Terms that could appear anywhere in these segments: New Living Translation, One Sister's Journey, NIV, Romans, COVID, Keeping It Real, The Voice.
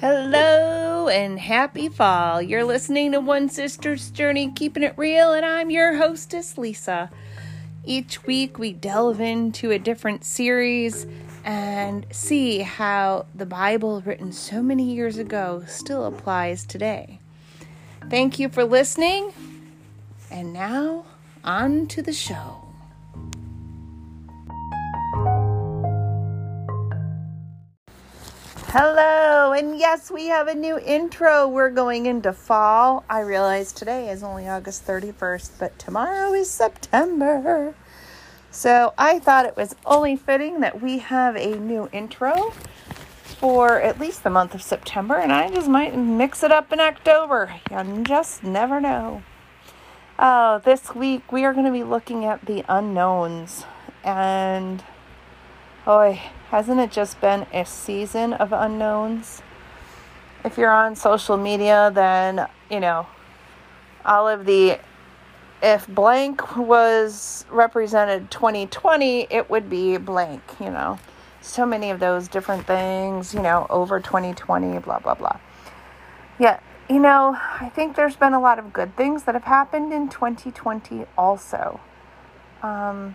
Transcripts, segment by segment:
Hello and happy fall. You're listening to One Sister's Journey, Keeping It Real, and I'm your hostess, Lisa. Each week we delve into a different series and see how the Bible written so many years ago still applies today. Thank you for listening, and now on to the show. Hello, and yes, we have a new intro. We're going into fall. I realize today is only August 31st, but tomorrow is September. So I thought it was only fitting that we have a new intro for at least the month of September, and I just might mix it up in October. You just never know. This week we are going to be looking at the unknowns, and hasn't it just been a season of unknowns? If you're on social media, then, you know, all of the, if blank was represented 2020, it would be blank, you know. So many of those different things, you know, over 2020, blah, blah, blah. Yeah, you know, I think there's been a lot of good things that have happened in 2020 also. The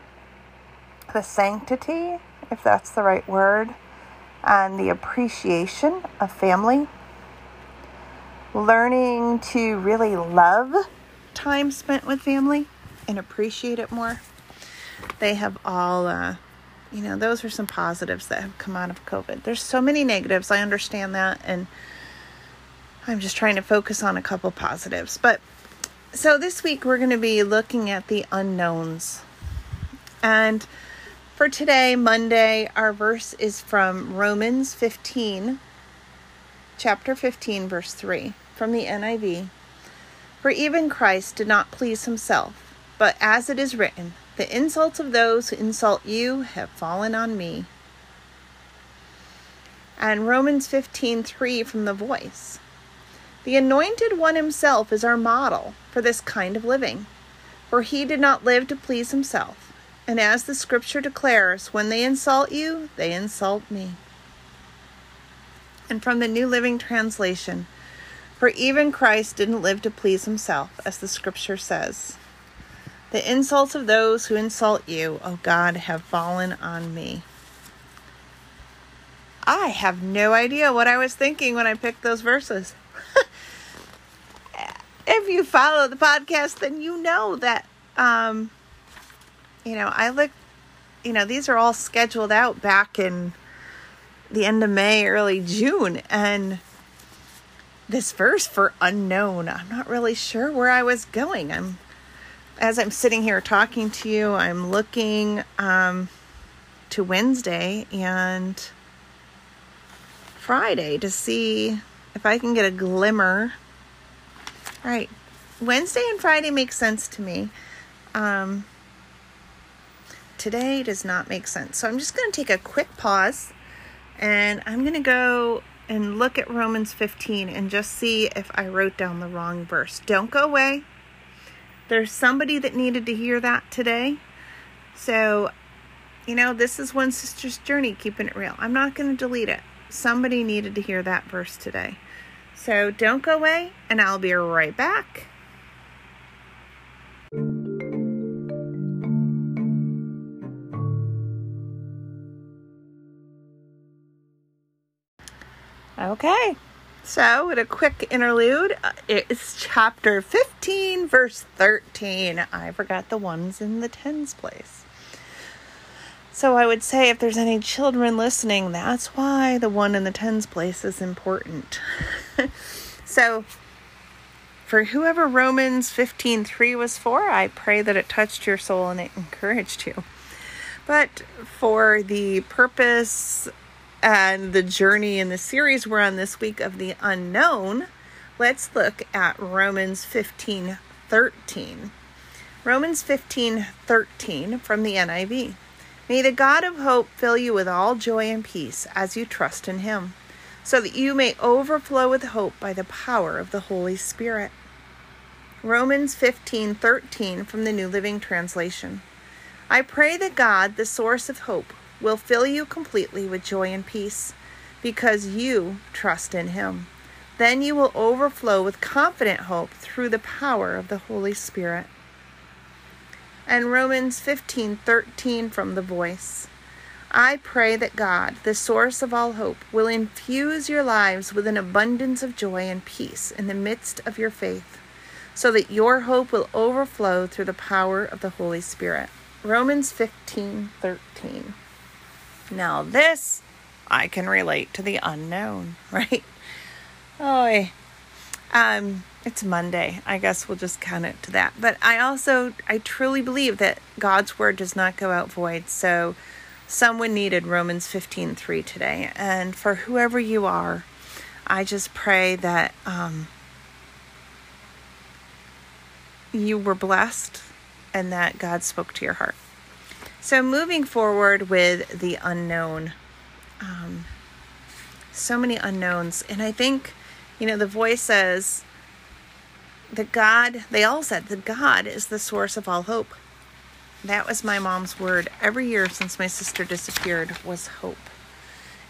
sanctity, if that's the right word, and the appreciation of family, learning to really love time spent with family and appreciate it more. They have all, those are some positives that have come out of COVID. There's so many negatives. I understand that. And I'm just trying to focus on a couple positives. But so this week we're going to be looking at the unknowns. And for today, Monday, our verse is from Romans 15, chapter 15, verse 3, from the NIV. For even Christ did not please himself, but as it is written, the insults of those who insult you have fallen on me. And Romans 15, 3 from The Voice. The Anointed One himself is our model for this kind of living, for he did not live to please himself. And as the scripture declares, when they insult you, they insult me. And from the New Living Translation, for even Christ didn't live to please himself, as the scripture says. The insults of those who insult you, O God, have fallen on me. I have no idea what I was thinking when I picked those verses. If you follow the podcast, then you know that, these are all scheduled out back in the end of May, early June. And this verse for unknown, I'm not really sure where I was going. As I'm sitting here talking to you, I'm looking to Wednesday and Friday to see if I can get a glimmer. All right. Wednesday and Friday make sense to me. Today does not make sense. So I'm just going to take a quick pause and I'm going to go and look at Romans 15 and just see if I wrote down the wrong verse. Don't go away. There's somebody that needed to hear that today. So, this is One Sister's Journey, Keeping It Real. I'm not going to delete it. Somebody needed to hear that verse today. So don't go away, and I'll be right back. Okay, so with a quick interlude, it's chapter 15, verse 13. I forgot the ones in the tens place. So I would say if there's any children listening, that's why the one in the tens place is important. So for whoever Romans 15:3 was for, I pray that it touched your soul and it encouraged you. But for the purpose and the journey in the series we're on this week of the unknown, let's look at Romans 15:13. Romans 15:13 from the NIV. May the God of hope fill you with all joy and peace as you trust in him, so that you may overflow with hope by the power of the Holy Spirit. Romans 15:13 from the New Living Translation. I pray that God, the source of hope, will fill you completely with joy and peace because you trust in him. Then you will overflow with confident hope through the power of the Holy Spirit. And Romans 15:13 from The Voice. I pray that God, the source of all hope, will infuse your lives with an abundance of joy and peace in the midst of your faith, so that your hope will overflow through the power of the Holy Spirit. Romans 15:13. Now this I can relate to the unknown, right? Oh, it's Monday. I guess we'll just count it to that. But I truly believe that God's word does not go out void. So someone needed Romans 15:3 today. And for whoever you are, I just pray that you were blessed and that God spoke to your heart. So moving forward with the unknown, so many unknowns. And I think, The Voice says that God is the source of all hope. That was my mom's word every year since my sister disappeared, was hope.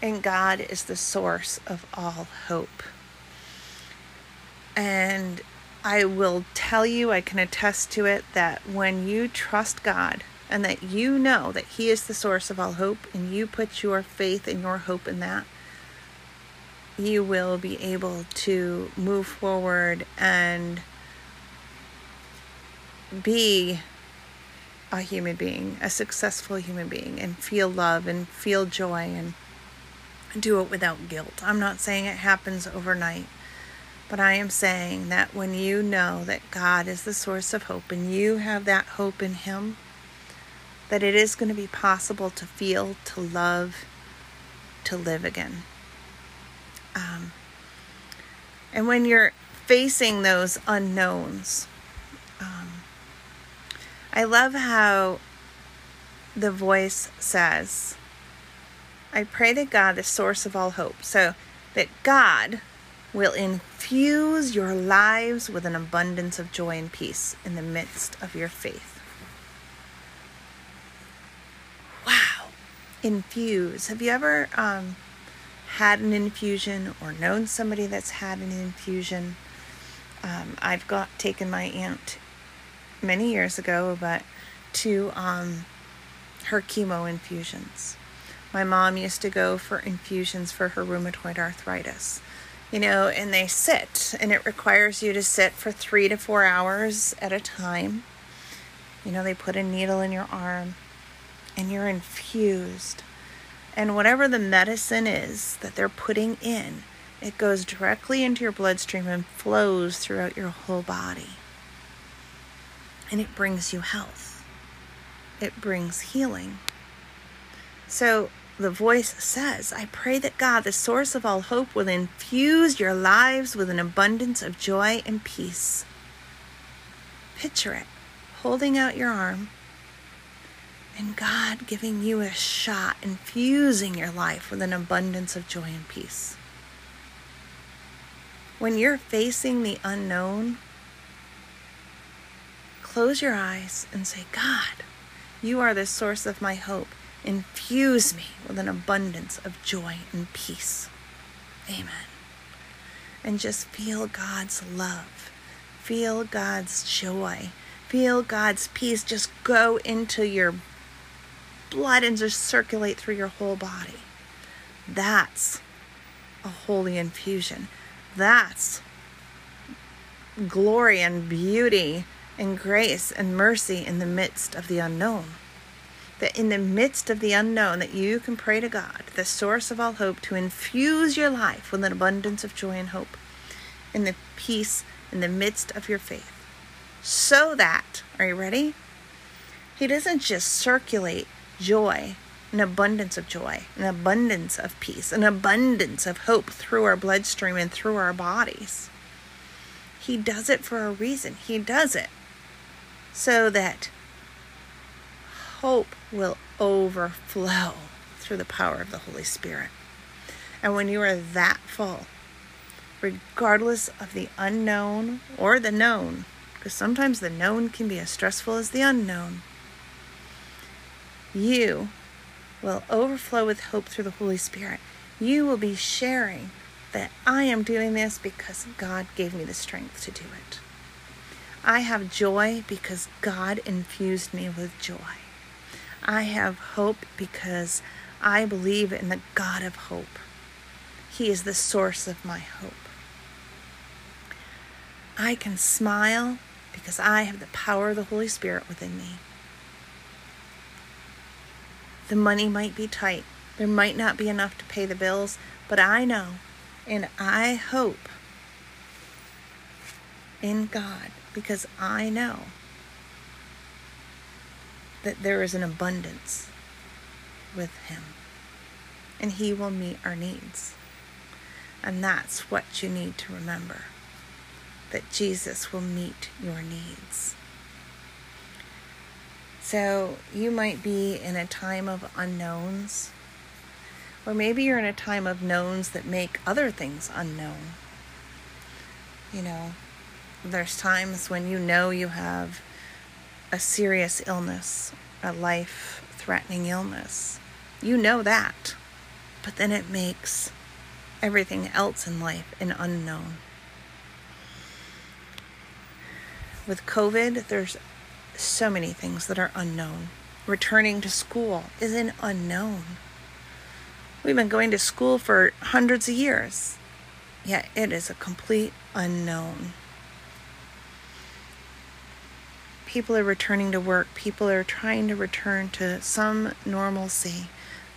And God is the source of all hope. And I will tell you, I can attest to it, that when you trust God and that you know that he is the source of all hope and you put your faith and your hope in that, you will be able to move forward and be a human being, a successful human being, and feel love and feel joy and do it without guilt. I'm not saying it happens overnight, but I am saying that when you know that God is the source of hope and you have that hope in him, that it is going to be possible to feel, to love, to live again. And when you're facing those unknowns, I love how The Voice says, I pray that God, the source of all hope, so that God will infuse your lives with an abundance of joy and peace in the midst of your faith. Wow. Infuse. Have you ever, had an infusion or known somebody that's had an infusion? I've taken my aunt many years ago, but to her chemo infusions. My mom used to go for infusions for her rheumatoid arthritis, and they sit, and it requires you to sit for 3 to 4 hours at a time. They put a needle in your arm and you're infused. And whatever the medicine is that they're putting in, it goes directly into your bloodstream and flows throughout your whole body. And it brings you health. It brings healing. So The Voice says, I pray that God, the source of all hope, will infuse your lives with an abundance of joy and peace. Picture it, holding out your arm, and God giving you a shot, infusing your life with an abundance of joy and peace. When you're facing the unknown, close your eyes and say, God, you are the source of my hope. Infuse me with an abundance of joy and peace. Amen. And just feel God's love. Feel God's joy. Feel God's peace. Just go into your blood and just circulate through your whole body. That's a holy infusion. That's glory and beauty and grace and mercy in the midst of the unknown. That in the midst of the unknown, that you can pray to God, the source of all hope, to infuse your life with an abundance of joy and hope and the peace in the midst of your faith. So that, are you ready? He doesn't just circulate joy, an abundance of joy, an abundance of peace, an abundance of hope through our bloodstream and through our bodies. He does it for a reason. He does it so that hope will overflow through the power of the Holy Spirit. And when you are that full, regardless of the unknown or the known, because sometimes the known can be as stressful as the unknown, you will overflow with hope through the Holy Spirit. You will be sharing that I am doing this because God gave me the strength to do it. I have joy because God infused me with joy. I have hope because I believe in the God of hope. He is the source of my hope. I can smile because I have the power of the Holy Spirit within me. The money might be tight. There might not be enough to pay the bills, but I know and I hope in God because I know that there is an abundance with Him and He will meet our needs. And that's what you need to remember, that Jesus will meet your needs. So you might be in a time of unknowns. Or maybe you're in a time of knowns that make other things unknown. You know, there's times when you know you have a serious illness, a life-threatening illness. You know that, but then it makes everything else in life an unknown. With COVID, there's so many things that are unknown. Returning to school is an unknown. We've been going to school for hundreds of years, yet it is a complete unknown. People are returning to work. People are trying to return to some normalcy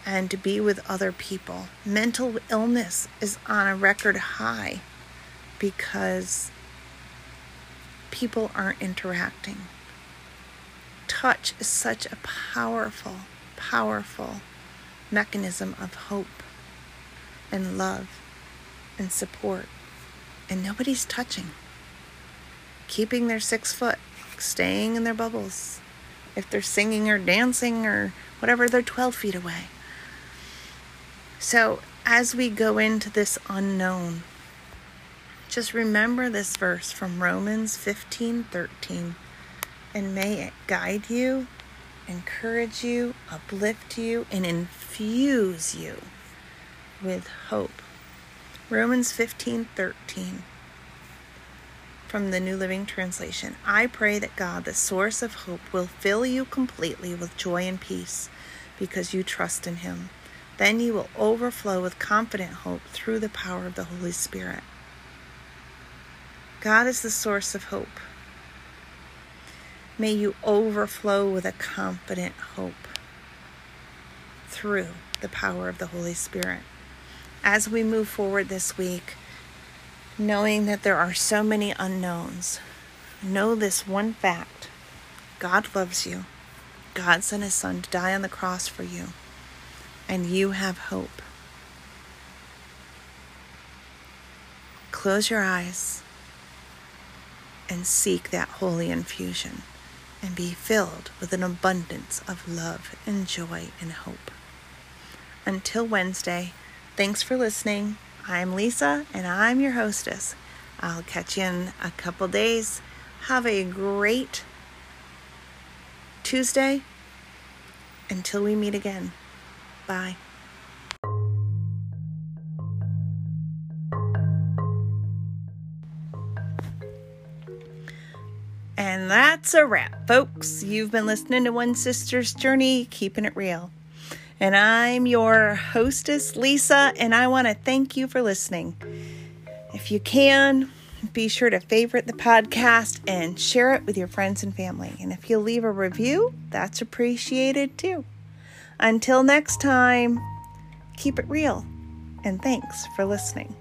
and to be with other people. Mental illness is on a record high because people aren't interacting. Touch is such a powerful, powerful mechanism of hope and love and support, and nobody's touching, keeping their 6 foot, staying in their bubbles. If they're singing or dancing or whatever, they're 12 feet away. So as we go into this unknown, just remember this verse from Romans 15:13, and may it guide you, encourage you, uplift you, and infuse you with hope. Romans 15:13 from the New Living Translation. I pray that God, the source of hope, will fill you completely with joy and peace because you trust in Him. Then you will overflow with confident hope through the power of the Holy Spirit. God is the source of hope. May you overflow with a confident hope through the power of the Holy Spirit. As we move forward this week, knowing that there are so many unknowns, know this one fact. God loves you. God sent His Son to die on the cross for you, and you have hope. Close your eyes and seek that holy infusion, and be filled with an abundance of love and joy and hope. Until Wednesday, thanks for listening. I'm Lisa, and I'm your hostess. I'll catch you in a couple days. Have a great Tuesday. Until we meet again. Bye. And that's a wrap, folks. You've been listening to One Sister's Journey, Keeping It Real. And I'm your hostess, Lisa, and I want to thank you for listening. If you can, be sure to favorite the podcast and share it with your friends and family. And if you leave a review, that's appreciated too. Until next time, keep it real, and thanks for listening.